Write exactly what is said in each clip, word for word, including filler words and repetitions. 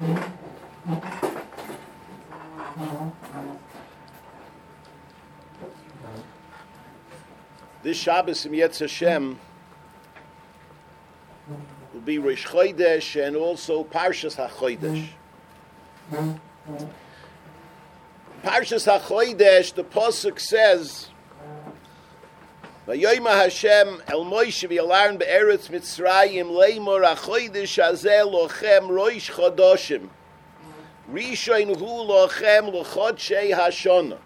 This Shabbos in Yetz Hashem will be Rish Chodesh and also Parshas HaChodesh. Parshas HaChodesh, the Pasuk says, Vayoyma Hashem El Moshe v'Yalarn be'Eretz Mitzrayim leimor HaChodesh hazeh lochem Rosh Chodoshim Rishon hu lochem l'chodshei Hashana.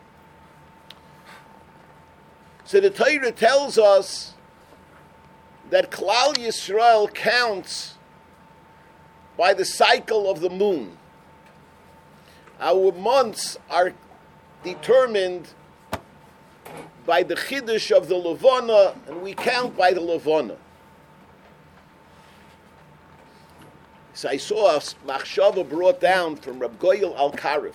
So the Torah tells us that Klal Yisrael counts by the cycle of the moon. Our months are determined by the Chiddush of the Levana, and we count by the Levana. So I saw a machshava brought down from Reb Goyal Al-Karif,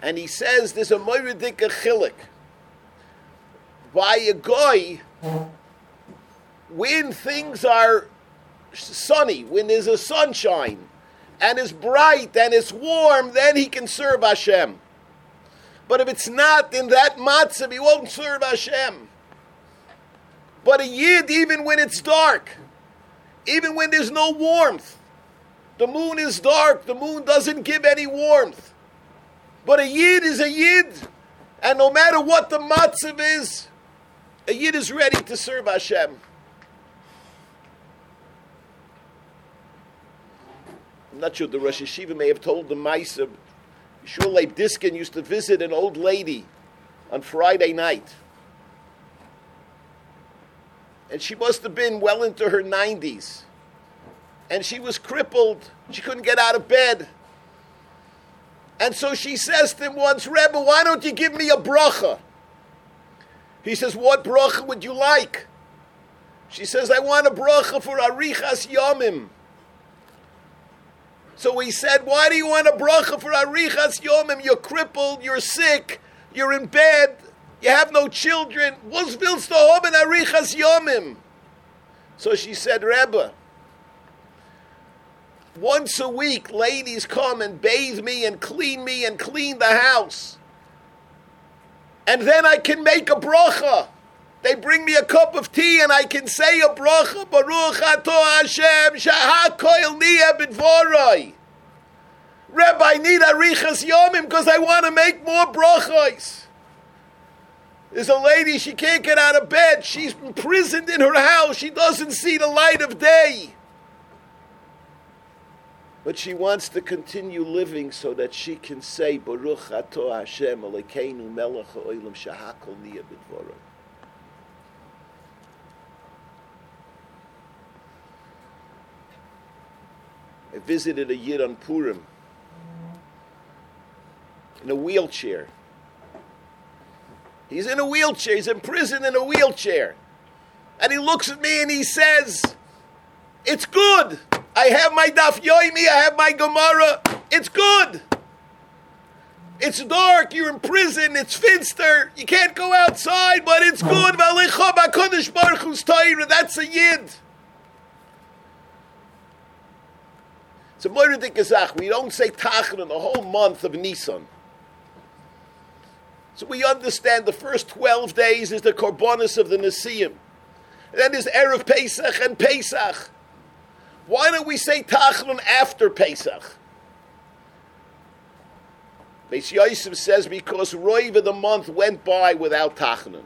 and he says there's a moiridika chilik. By a goy, when things are sunny, when there's a sunshine, and it's bright and it's warm, then he can serve Hashem. But if it's not in that matzav, he won't serve Hashem. But a yid, even when it's dark, even when there's no warmth, the moon is dark, the moon doesn't give any warmth. But a yid is a yid, and no matter what the matzav is, a yid is ready to serve Hashem. I'm not sure, the Rosh Yeshiva may have told the Maiser Rekeach, Leib Diskin used to visit an old lady on Friday night. And she must have been well into her nineties. And she was crippled. She couldn't get out of bed. And so she says to him once, Rebbe, why don't you give me a bracha? He says, what bracha would you like? She says, I want a bracha for Arichas Yomim. So he said, why do you want a bracha for Arichas Yomim? You're crippled, you're sick, you're in bed, you have no children. What's willst du haben Arichas Yomim? So she said, Rebbe, once a week ladies come and bathe me and clean me and clean the house. And then I can make a bracha. They bring me a cup of tea and I can say a bracha. Baruch atah Hashem, shahakol niyeh b'dvoroi. Rebbe, I need arichas yomim because I want to make more brachos. There's a lady, she can't get out of bed. She's imprisoned in her house. She doesn't see the light of day. But she wants to continue living so that she can say, Baruch atah Hashem, Elokeinu melech ha'olam shehakol niyeh b'dvoro. I visited a yid on Purim in a wheelchair. He's in a wheelchair. He's in prison in a wheelchair. And he looks at me and he says, it's good. I have my daf yomi, I have my Gemara. It's good. It's dark, you're in prison, it's finster, you can't go outside, but it's good. That's a yid. It's a moira de gazach. We don't say tachanun the whole month of Nisan. So we understand the first twelve days is the korbanos of the Nesiim. Then is Erev Pesach and Pesach. Why don't we say Tachlon after Pesach? Beis Yosef says because Roiv of the month went by without Tachlon.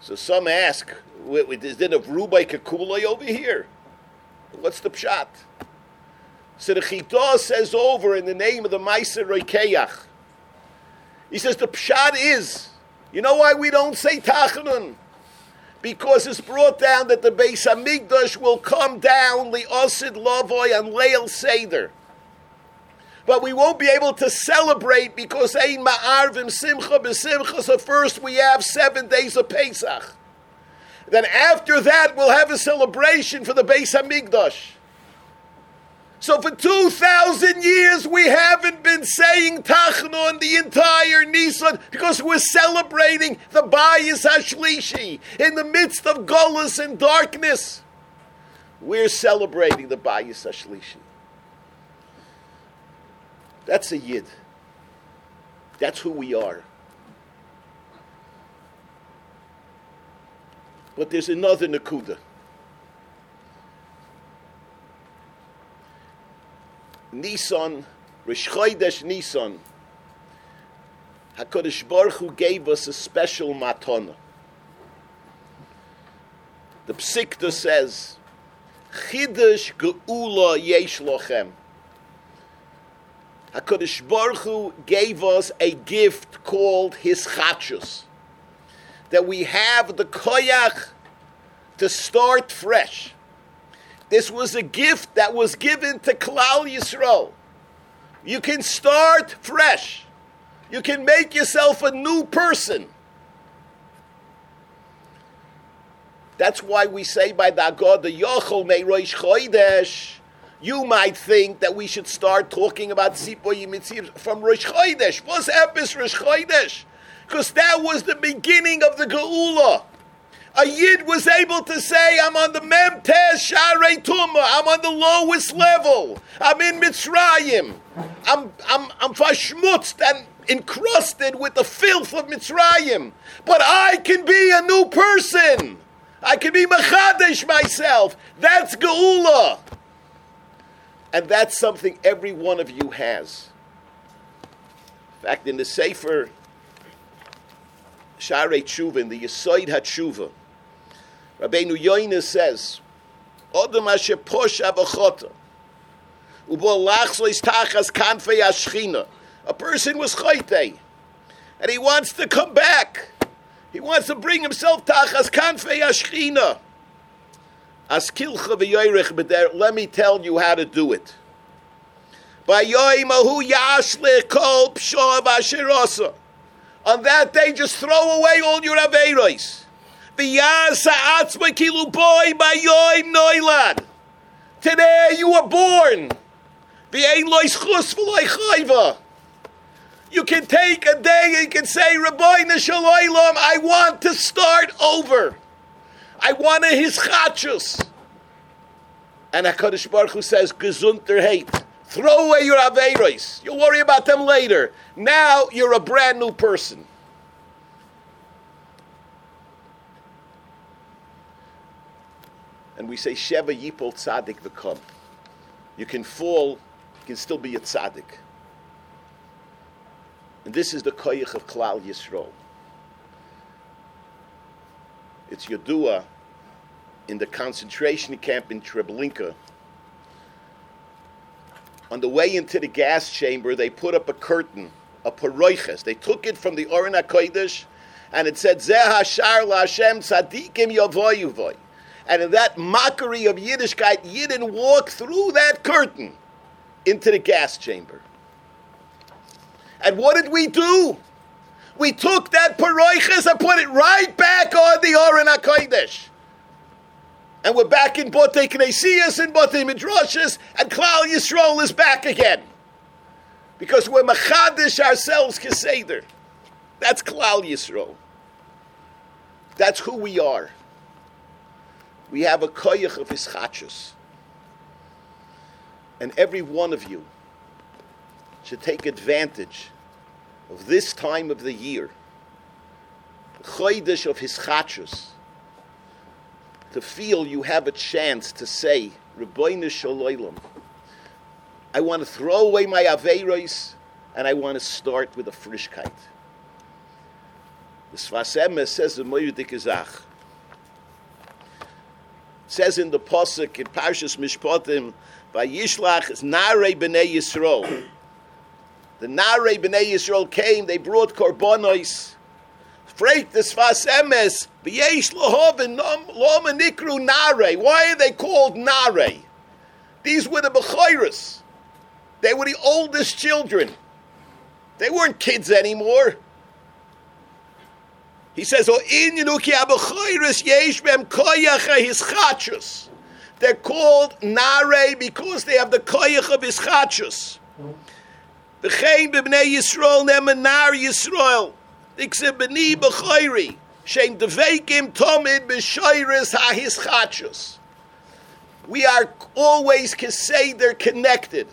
So some ask, is there a Rubai Kakuloi over here? What's the pshat? So the Chitah says over in the name of the Maiser Rekeach. He says the pshat is, you know why we don't say Tachlon? Because it's brought down that the Beis Hamikdash will come down li'osid lavoy and leil seder, but we won't be able to celebrate because ein ma'arvim simcha b'simcha. So first we have seven days of Pesach. Then after that we'll have a celebration for the Beis Hamikdash. So for two thousand years we haven't been saying Tachnun the entire Nisan because we're celebrating the Bayis Hashlishi in the midst of Golus and darkness. We're celebrating the Bayis Hashlishi. That's a Yid. That's who we are. But there's another Nakuda. Nisan, Rosh Chodesh Nisan, HaKadosh Baruch Hu gave us a special matana. The Psikta says, Chidash Geula Yesh Lochem. HaKadosh Baruch Hu gave us a gift called His Chachos, that we have the koyach to start fresh. This was a gift that was given to Klal Yisrael. You can start fresh. You can make yourself a new person. That's why we say by the Agada Yochel Mei Rosh Chodesh. You might think that we should start talking about Sipor Yemitzir from Rosh Chodesh. What's Epis Rosh Chodesh? Because that was the beginning of the Geula. A Yid was able to say, I'm on the Memtesh Sharei Tumah. I'm on the lowest level. I'm in Mitzrayim. I'm I'm I'm verschmutzt and encrusted with the filth of Mitzrayim. But I can be a new person. I can be Mechadesh myself. That's Geula. And that's something every one of you has. In fact, in the Sefer Sharei Tshuva, in the Yisoid HaTshuva, Rabbeinu Yoina says, Odom asher posha b'chata, ubo lachzo is tachas kanfei hashchina. A person was chaytei, and he wants to come back. He wants to bring himself tachas kanfei hashchina. Askilcha v'yoyrech b'der. Let me tell you how to do it. V'yoymahu yashlich kol pshav asher asa. On that day, just throw away all your aveiros. Today you were born. You can take a day and you can say, Rabbeinu Shalom, I want to start over. I want a hischachus. And HaKadosh Baruch Hu says, Gesunter Heit. Throw away your aveiros. You'll worry about them later. Now you're a brand new person. And we say, Sheva Yipol Tzadik V'kom. You can fall, you can still be a Tzadik. And this is the koyach of Klal Yisroel. It's Yodua in the concentration camp in Treblinka. On the way into the gas chamber, they put up a curtain, a paroiches. They took it from the Aron HaKodesh, and it said, Zeh hashar laHashem tzadikim yavoy uvoy. And in that mockery of Yiddishkeit, Yidden walked through that curtain into the gas chamber. And what did we do? We took that paroiches and put it right back on the Aron HaKodesh. And we're back in Botei Knesiyas and Botei Midrashas, and Klal Yisroel is back again. Because we're machadish ourselves Keseder. That's Klal Yisroel. That's who we are. We have a koyach of hischachus. And every one of you should take advantage of this time of the year, chodesh of hischachus, to feel you have a chance to say, Ribbono Shel Olam, I want to throw away my aveiros, and I want to start with a frishkeit. The Sfas Emes says the Moyer Dikizach. It says in the Pasuk, in Parshas Mishpatim, Vayishlach Narei B'nei Yisrael. The Narei B'nei Yisrael came, they brought korbanos. Break the Sfas Emes. Why are they called Nare? These were the Bechoiras. They were the oldest children. They weren't kids anymore. He says, they're called Nare because they have the koyach of hischachus. V'chein b'bnei Yisrael nemenar Yisrael. We are always Keseder connected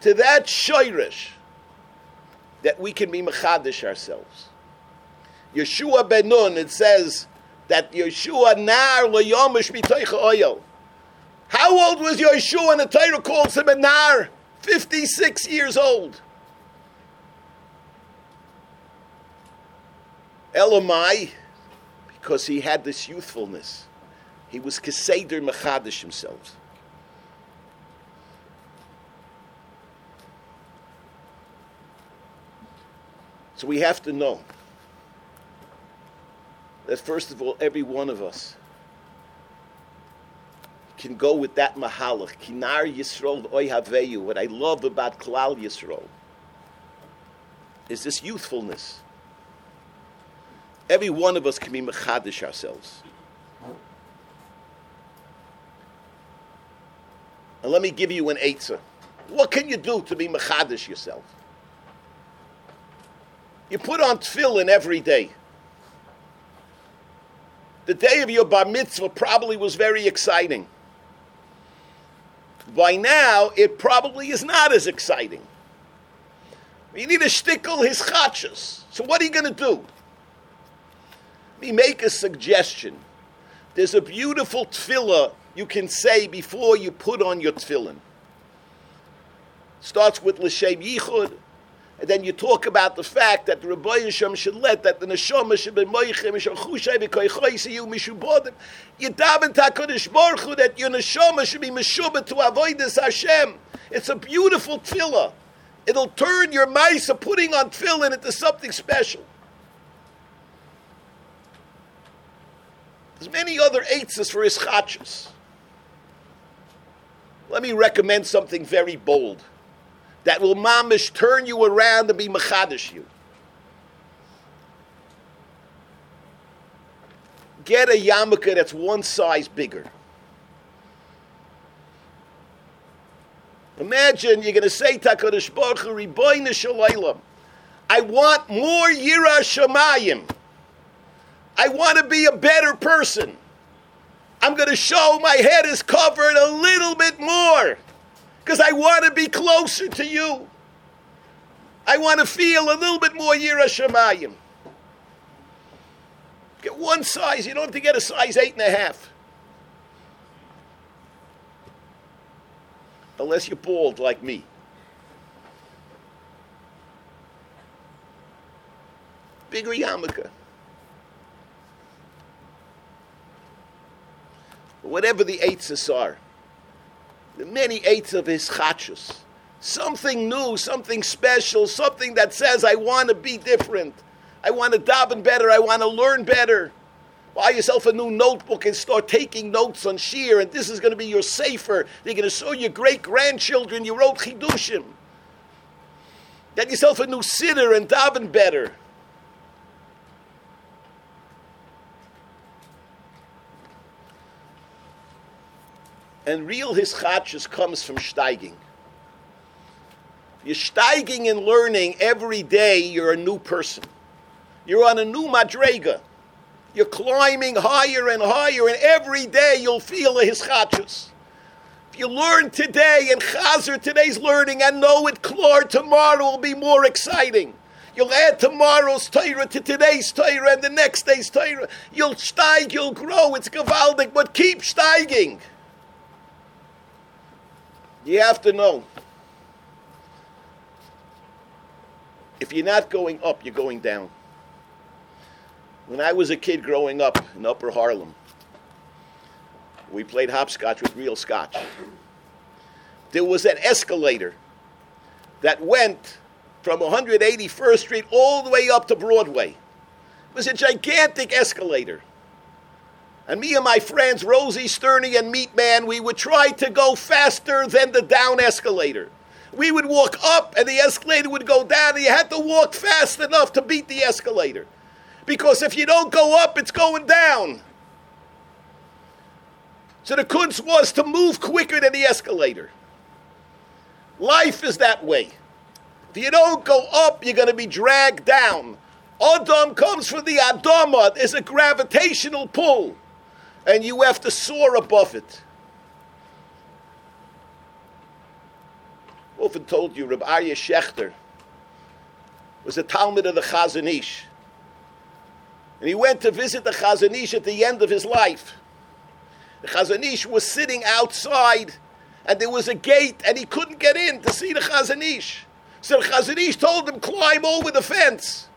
to that Shoirish, that we can be mechadish ourselves. Yeshua ben Nun, it says that Yeshua nar leyomish mitoich oil. How old was Yeshua? And the Torah calls him a nar, fifty-six years old. Elamai, because he had this youthfulness, he was keseder mechadish himself. So we have to know that first of all, every one of us can go with that mahalach. Kinar Yisrael oihaveyu. What I love about Klal Yisrael is this youthfulness. Every one of us can be mechadish ourselves. And let me give you an eitzah. What can you do to be mechadish yourself? You put on tefillin every day. The day of your bar mitzvah probably was very exciting. By now, it probably is not as exciting. You need a shtickle his chachas. So what are you going to do? Let me make a suggestion. There's a beautiful tefillah you can say before you put on your tefillin. Starts with l'shem yichud. And then you talk about the fact that the Rabbi Yisham should let that the neshama should be moichem and shalchushai b'koychoisi you mishubodim. You daven takodesh borchu that your neshama should be meshubah to avoid this Hashem. It's a beautiful tefillah. It'll turn your ma'isa of putting on tefillin into something special. There's many other eitzes for ischachos. Let me recommend something very bold that will mamish turn you around and be mechadish you. Get a yarmulke that's one size bigger. Imagine you're going to say, Takodesh Baruch Hu, Riboyno Shel Olam, I want more Yirah Shamayim. I want to be a better person. I'm going to show my head is covered a little bit more, because I want to be closer to you. I want to feel a little bit more Yirah Shamayim. Get one size. You don't have to get a size eight and a half. Unless you're bald like me. Bigger yarmulke. Whatever the eitzes are. The many eights of his chachos. Something new, something special, something that says, I want to be different. I want to daven better. I want to learn better. Buy yourself a new notebook and start taking notes on shir, and this is going to be your sefer. You're going to show your great-grandchildren you wrote chidushim. Get yourself a new siddur and daven better. And real hischachus comes from steiging. You're steiging and learning every day. You're a new person. You're on a new madrega. You're climbing higher and higher, and every day you'll feel a hischachus. If you learn today and chazer today's learning and know it klar, tomorrow will be more exciting. You'll add tomorrow's Torah to today's Torah and the next day's Torah. You'll steig, you'll grow. It's gewaldic, but keep steiging. You have to know, if you're not going up, you're going down. When I was a kid growing up in Upper Harlem, we played hopscotch with real scotch. There was an escalator that went from one hundred eighty-first Street all the way up to Broadway. It was a gigantic escalator. And me and my friends, Rosie, Sterny, and Meatman, we would try to go faster than the down escalator. We would walk up, and the escalator would go down, and you had to walk fast enough to beat the escalator. Because if you don't go up, it's going down. So the kunst was to move quicker than the escalator. Life is that way. If you don't go up, you're going to be dragged down. Adam comes from the Adama. There's a gravitational pull. And you have to soar above it. Often told you, Rabbi Aryeh Shechter, was a Talmud of the Chazon Ish. And he went to visit the Chazon Ish at the end of his life. The Chazon Ish was sitting outside, and there was a gate, and he couldn't get in to see the Chazon Ish. So the Chazon Ish told him, climb over the fence.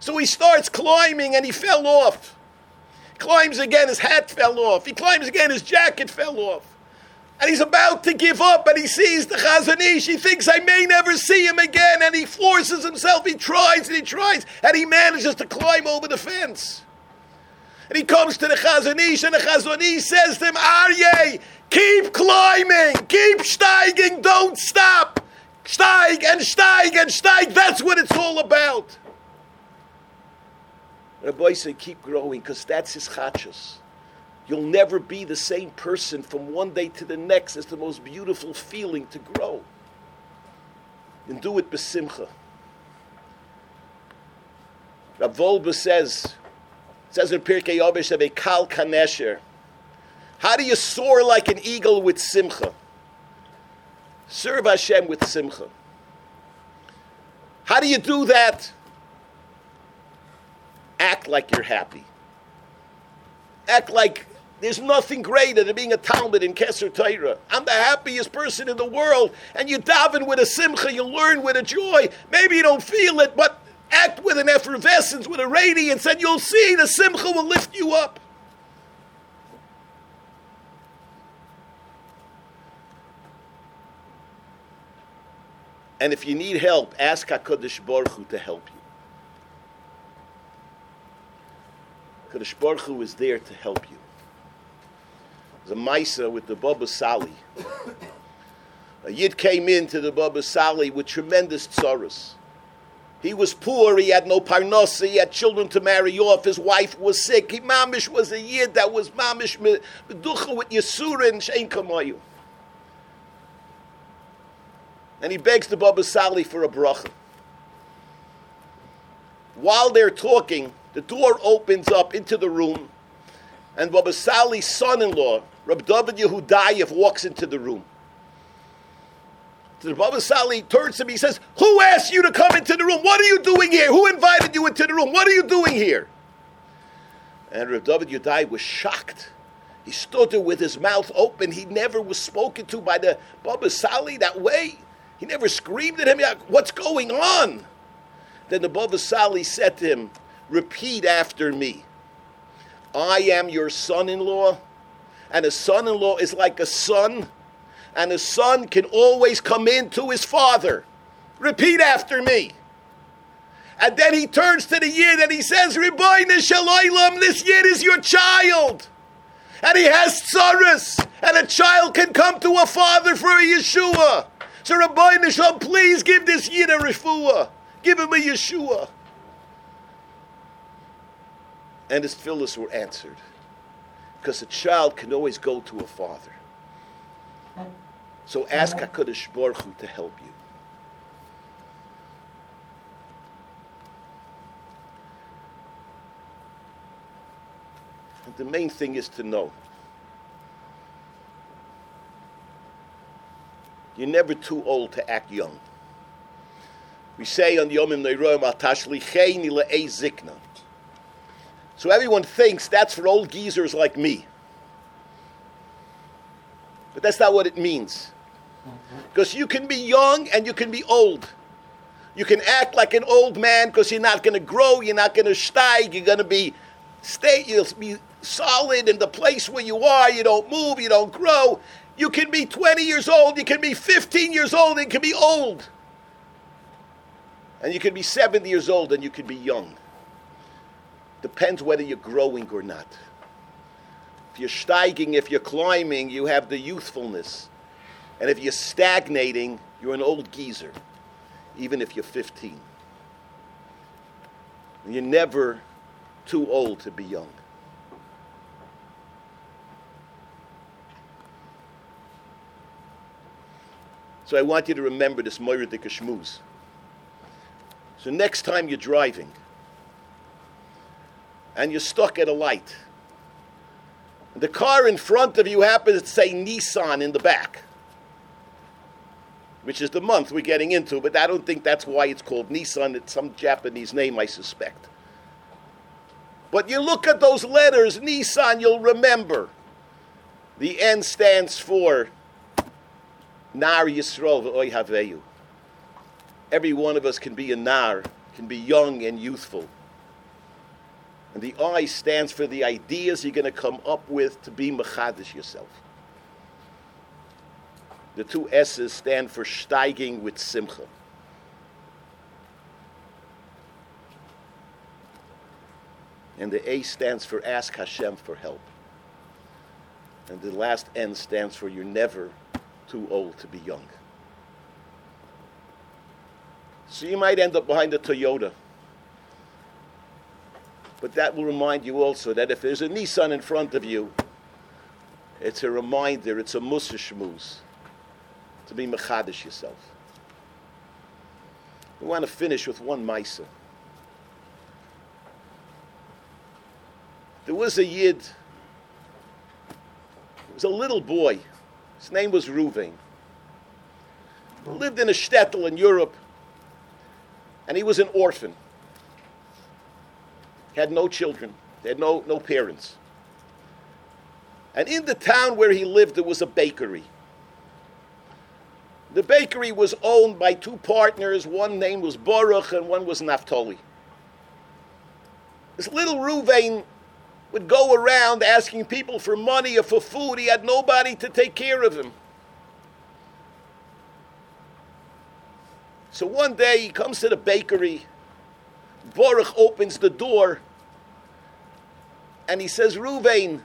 So he starts climbing, and he fell off. He climbs again, his hat fell off. He climbs again, his jacket fell off. And he's about to give up, and he sees the Chazon Ish. He thinks, I may never see him again, and he forces himself. He tries and he tries, and he manages to climb over the fence. And he comes to the Chazon Ish, and the Chazon Ish says to him, Aryeh, keep climbing, keep steiging, don't stop. Steig and steig and steig, that's what it's all about. And the boy said, keep growing, because that's his chachas. You'll never be the same person from one day to the next. It's the most beautiful feeling to grow. And do it b'simcha. Rabbi Volba says, says in Pirkei Avos, have a kal kanesher. How do you soar like an eagle with simcha? Serve Hashem with simcha. How do you do that? Act like you're happy. Act like there's nothing greater than being a Talmud in Keser Torah. I'm the happiest person in the world, and you daven with a simcha, you learn with a joy. Maybe you don't feel it, but act with an effervescence, with a radiance, and you'll see the simcha will lift you up. And if you need help, ask HaKadosh Baruch Hu to help you. HaKadosh Baruch Hu is there to help you. There's a Maisa with the Baba Sali. A Yid came into the Baba Sali with tremendous tzoros. He was poor, he had no parnasa, he had children to marry off, his wife was sick. He mamish was a Yid that was mamish meducha with Yesura and Shein Kamoyu. And he begs the Baba Sali for a bracha. While they're talking, the door opens up into the room, and Baba Sali's son-in-law, Rav David Yehudayev, walks into the room. The Baba Sali turns to me, he says, who asked you to come into the room? What are you doing here? Who invited you into the room? What are you doing here? And Rav David Yehudayev was shocked. He stood there with his mouth open. He never was spoken to by the Baba Sali that way. He never screamed at him, what's going on? Then the Baba Sali said to him, repeat after me. I am your son-in-law, and a son-in-law is like a son, and a son can always come in to his father. Repeat after me. And then he turns to the Yid and he says, Riboyno shel Olam, this Yid is your child. And he has tzoros, and a child can come to a father for a Yeshua. So Rabbeinu Yoina, please give this Yid a refuah. Give him a Yeshua. And his tefillos were answered. Because a child can always go to a father. So ask HaKadosh Baruch Hu to help you. And the main thing is to know. You're never too old to act young. We say on Yomim Neiroim, Al Tashlicheini Le'ei Zikna. So everyone thinks that's for old geezers like me. But that's not what it means. Because you can be young and you can be old. You can act like an old man because you're not going to grow, you're not going to steig, you're going to be stay, you'll be solid in the place where you are, you don't move, you don't grow. You can be twenty years old, you can be fifteen years old, and you can be old. And you can be seventy years old and you can be young. Depends whether you're growing or not. If you're steiging, if you're climbing, you have the youthfulness. And if you're stagnating, you're an old geezer, even if you're fifteen. You're never too old to be young. So I want you to remember this Moira de Kashmuz. So next time you're driving and you're stuck at a light, the car in front of you happens to say Nissan in the back. which is the month we're getting into, but I don't think that's why it's called Nisan. It's some Japanese name, I suspect. But you look at those letters, Nisan, you'll remember. The N stands for Nar Yisrael V'Oy Haveyu. Every one of us can be a Nar, can be young and youthful. And the I stands for the ideas you're going to come up with to be Mechadish yourself. The two S's stand for steiging with simcha. And the A stands for ask Hashem for help. And the last N stands for you're never too old to be young. So you might end up behind a Toyota. But that will remind you also that if there's a Nissan in front of you, it's a reminder, it's a mussar shmuz, to be mechadish yourself. We want to finish with one ma'aser. There was a yid, it was a little boy, his name was Reuven. He lived in a shtetl in Europe, and he was an orphan. He had no children, he had no, no parents. And in the town where he lived, there was a bakery. The bakery was owned by two partners. One name was Baruch and one was Naphtali. This little Reuven would go around asking people for money or for food. He had nobody to take care of him. So one day he comes to the bakery. Baruch opens the door and he says, Reuven,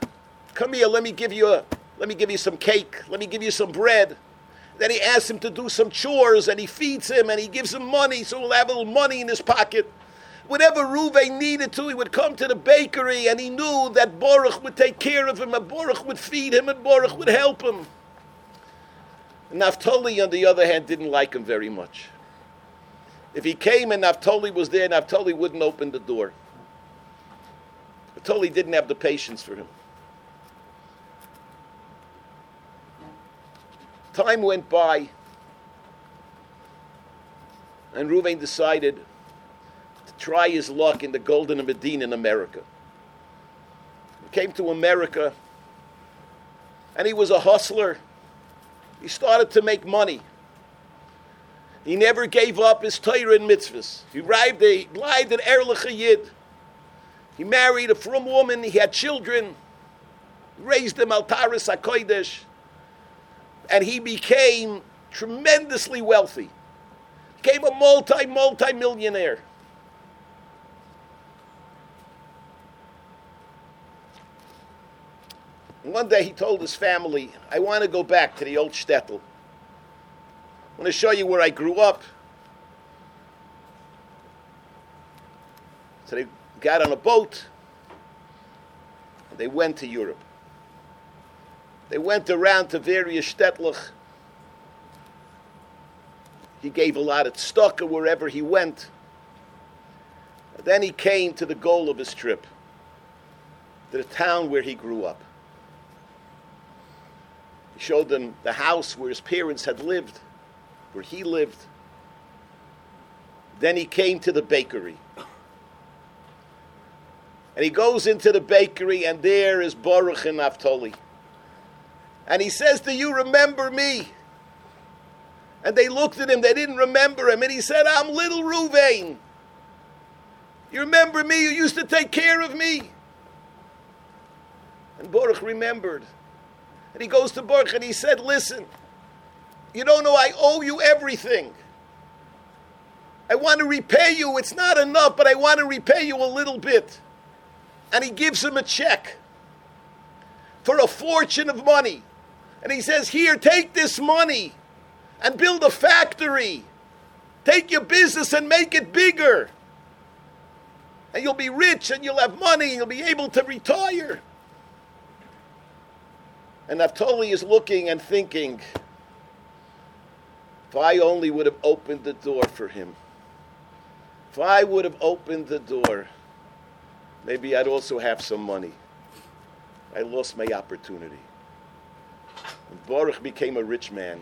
come here, let me give you a, let me give you some cake, let me give you some bread. Then he asks him to do some chores, and he feeds him, and he gives him money, so he'll have a little money in his pocket. Whatever Reuven needed to, he would come to the bakery, and he knew that Baruch would take care of him, and Baruch would feed him, and Baruch would help him. And Naphtali, on the other hand, didn't like him very much. If he came and Naphtali was there, Naphtali wouldn't open the door. Naphtali didn't have the patience for him. Time went by, and Reuven decided to try his luck in the Golden Medina in America. He came to America, and he was a hustler. He started to make money. He never gave up his Torah and mitzvahs. He arrived, he lived in Erlich Yid. He married a frum woman. He had children. He raised them al Taras HaKodesh. And he became tremendously wealthy. Became a multi, multi-millionaire. One day he told his family, I want to go back to the old shtetl. I want to show you where I grew up. So they got on a boat. And they went to Europe. They went around to various shtetlich. He gave a lot of tzedakah wherever he went. And then he came to the goal of his trip, to the town where he grew up. He showed them the house where his parents had lived, where he lived. Then he came to the bakery. And he goes into the bakery, and there is Baruch and Naphtali. And he says, do you remember me? And they looked at him. They didn't remember him. And he said, I'm little Reuven. You remember me? You used to take care of me. And Baruch remembered. And he goes to Baruch and he said, listen, you don't know I owe you everything. I want to repay you. It's not enough, but I want to repay you a little bit. And he gives him a check for a fortune of money. And he says, here, take this money and build a factory. Take your business and make it bigger. And you'll be rich and you'll have money. And you'll be able to retire. And Naphtali is looking and thinking, if I only would have opened the door for him. If I would have opened the door, maybe I'd also have some money. I lost my opportunity. And Baruch became a rich man.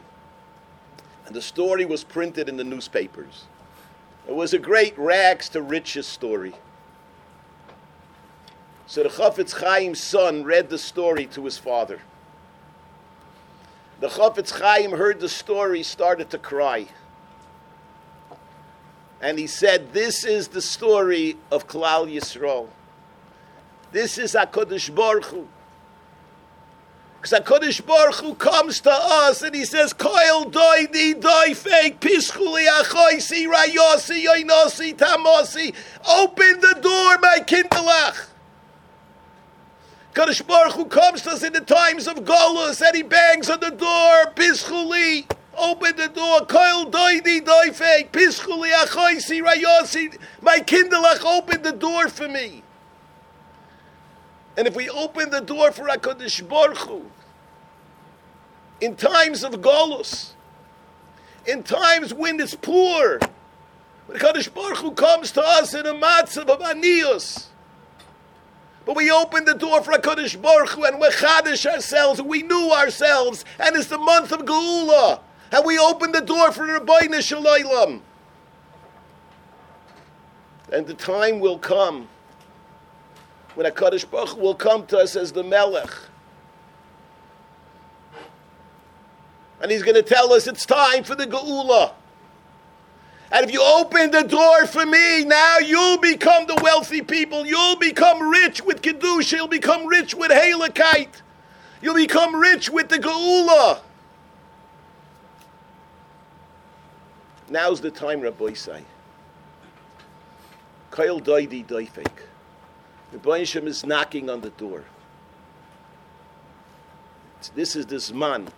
and the story was printed in the newspapers. It was a great rags to riches story. So the Chofetz Chaim's son read the story to his father. The Chofetz Chaim heard the story, started to cry. And he said, this is the story of Klal Yisrael. This is HaKadosh Baruch Hu. Because HaKadosh Baruch Hu comes to us and he says, Koil doi di doi fake, pishkuli achoisi, rayosi, yoinosi, tamosi. Open the door, my kindalach. HaKadosh Baruch Hu comes to us in the times of Golus and he bangs on the door, pishkuli. Open the door, koil doidi doifei, pishkuli achoisi rayosi. My kindalach, open the door for me. And if we open the door for HaKadosh Baruch Hu, in times of Golus, in times when it's poor, when HaKadosh Baruch Hu comes to us in a matzav of aniyos, but we opened the door for HaKadosh Baruch Hu and we chadish ourselves, and we knew ourselves, and it's the month of Geula, and we opened the door for Rabbeinu Shalom. And the time will come when HaKadosh Baruch Hu will come to us as the Melech. And he's going to tell us it's time for the Geula. And if you open the door for me, now you'll become the wealthy people. You'll become rich with Kedusha. You'll become rich with Halakite. You'll become rich with the Geula. Now's the time, Rabbi say. Koil doidi doifek. Rabbi Yisham is knocking on the door. This is the Zman.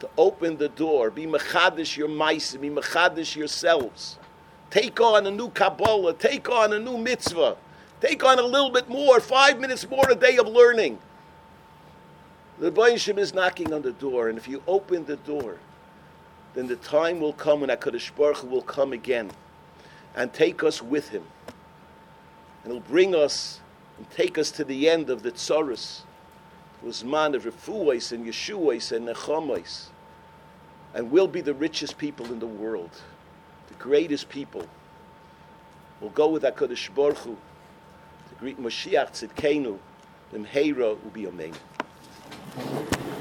To open the door, be mechadish your ma'asim, be mechadish yourselves. Take on a new Kabbalah, take on a new mitzvah, take on a little bit more, five minutes more a day of learning. The Rebbeinu Shem is knocking on the door, and if you open the door, then the time will come when HaKadosh Baruch Hu will come again and take us with him. And he'll bring us and take us to the end of the tzoros. Was man of Refuos and Yeshuos and Nechomos, and we'll be the richest people in the world, the greatest people. We'll go with HaKadosh Baruch Hu to greet Moshiach Tzidkeinu, the Mheira Ubi Amen.